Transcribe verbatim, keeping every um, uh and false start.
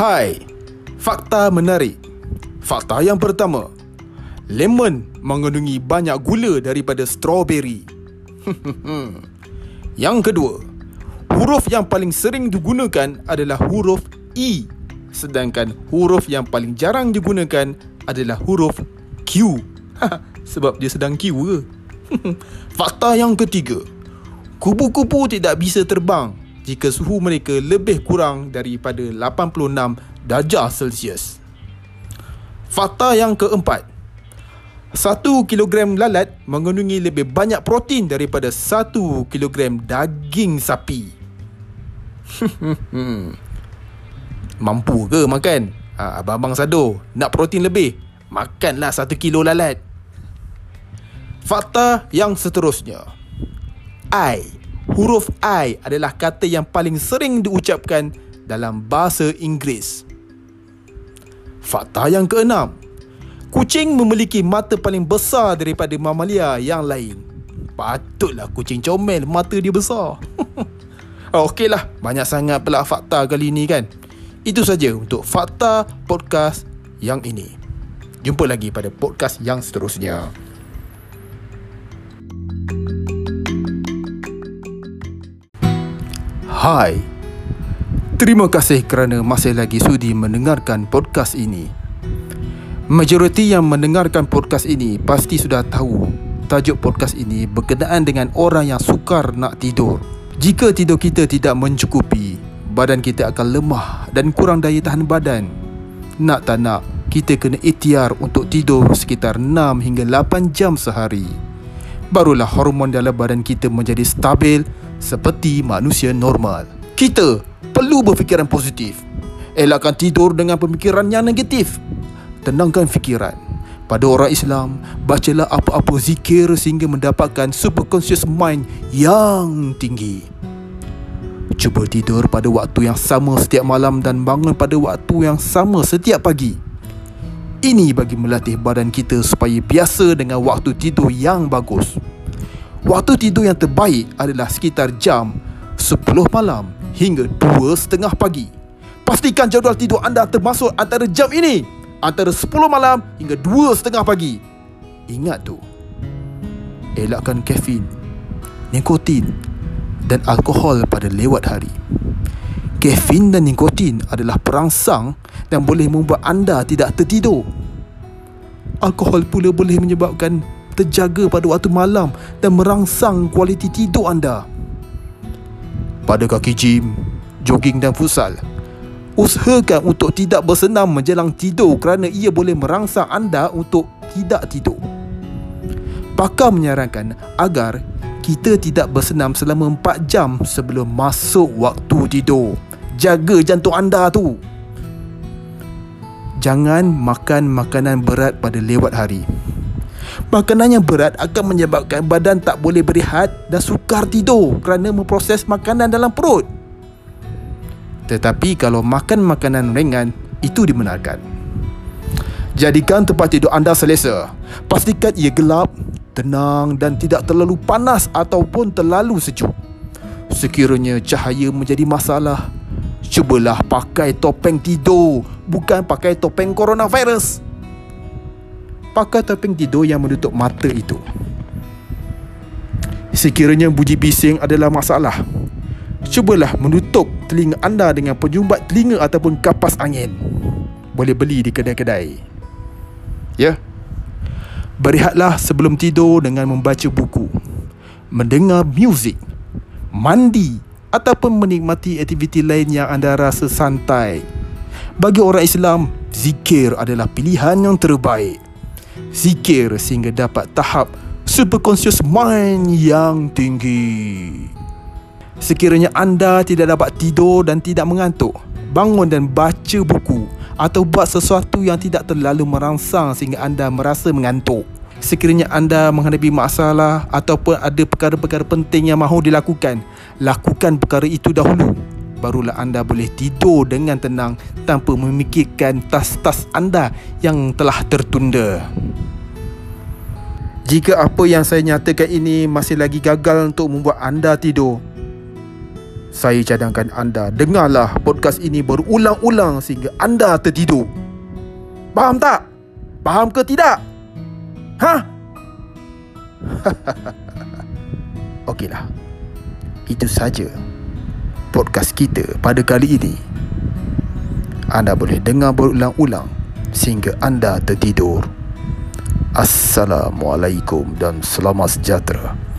Hai, fakta menarik. Fakta yang pertama, lemon mengandungi banyak gula daripada strawberry. Yang kedua, huruf yang paling sering digunakan adalah huruf E, sedangkan huruf yang paling jarang digunakan adalah huruf Q. Sebab dia sedang Q ke? Fakta yang ketiga, kupu-kupu tidak bisa terbang jika suhu mereka lebih kurang daripada lapan puluh enam darjah Celsius. Fakta yang keempat, satu kilogram lalat mengandungi lebih banyak protein daripada satu kilogram daging sapi. Mampu ke makan? Ha, abang-abang sado, nak protein lebih? Makanlah satu kilo lalat. Fakta yang seterusnya, I, huruf I adalah kata yang paling sering diucapkan dalam bahasa Inggeris. Fakta yang keenam, kucing memiliki mata paling besar daripada mamalia yang lain. Patutlah kucing comel, mata dia besar. Okeylah, banyak sangat pula fakta kali ni kan. Itu saja untuk fakta podcast yang ini. Jumpa lagi pada podcast yang seterusnya. Hai, terima kasih kerana masih lagi sudi mendengarkan podcast ini. Majoriti yang mendengarkan podcast ini pasti sudah tahu tajuk podcast ini berkenaan dengan orang yang sukar nak tidur. Jika tidur kita tidak mencukupi, badan kita akan lemah dan kurang daya tahan badan. Nak tak nak, kita kena ikhtiar untuk tidur sekitar enam hingga lapan jam sehari. Barulah hormon dalam badan kita menjadi stabil seperti manusia normal. Kita perlu berfikiran positif. Elakkan tidur dengan pemikiran yang negatif. Tenangkan fikiran. Pada orang Islam, bacalah apa-apa zikir sehingga mendapatkan superconscious mind yang tinggi. Cuba tidur pada waktu yang sama setiap malam dan bangun pada waktu yang sama setiap pagi. Ini bagi melatih badan kita supaya biasa dengan waktu tidur yang bagus. Waktu tidur yang terbaik adalah sekitar jam sepuluh malam hingga dua tiga puluh pagi. Pastikan jadual tidur anda termasuk antara jam ini, antara sepuluh malam hingga dua tiga puluh pagi. Ingat tu. Elakkan kafein, nikotin dan alkohol pada lewat hari. Kafein dan nikotin adalah perangsang dan boleh membuat anda tidak tertidur. Alkohol pula boleh menyebabkan terjaga pada waktu malam dan merangsang kualiti tidur anda. Pada kaki gym, jogging dan futsal, usahakan untuk tidak bersenam menjelang tidur kerana ia boleh merangsang anda untuk tidak tidur. Pakar menyarankan agar kita tidak bersenam selama empat jam sebelum masuk waktu tidur. Jaga jantung anda tu. Jangan makan makanan berat pada lewat hari. Makanan yang berat akan menyebabkan badan tak boleh berehat dan sukar tidur kerana memproses makanan dalam perut. Tetapi kalau makan makanan ringan, itu dibenarkan. Jadikan tempat tidur anda selesa. Pastikan ia gelap, tenang dan tidak terlalu panas ataupun terlalu sejuk. Sekiranya cahaya menjadi masalah, cubalah pakai topeng tidur, bukan pakai topeng coronavirus. Pakai topeng tidur yang menutup mata itu. Sekiranya bunyi bising adalah masalah, cubalah menutup telinga anda dengan penyumbat telinga ataupun kapas angin. Boleh beli di kedai-kedai. Ya. Berehatlah sebelum tidur dengan membaca buku, mendengar muzik, mandi ataupun menikmati aktiviti lain yang anda rasa santai. Bagi orang Islam, zikir adalah pilihan yang terbaik. Zikir sehingga dapat tahap superconscious mind yang tinggi. Sekiranya anda tidak dapat tidur dan tidak mengantuk, bangun dan baca buku atau buat sesuatu yang tidak terlalu merangsang sehingga anda merasa mengantuk. Sekiranya anda menghadapi masalah ataupun ada perkara-perkara penting yang mahu dilakukan, lakukan perkara itu dahulu. Barulah anda boleh tidur dengan tenang tanpa memikirkan tas-tas anda yang telah tertunda. Jika apa yang saya nyatakan ini masih lagi gagal untuk membuat anda tidur, Saya cadangkan anda dengarlah podcast ini berulang-ulang sehingga anda tertidur. Faham tak? Faham ke tidak? Hah? Okeylah. Itu saja podcast kita pada kali ini. Anda boleh dengar berulang-ulang sehingga anda tertidur. Assalamualaikum dan selamat sejahtera.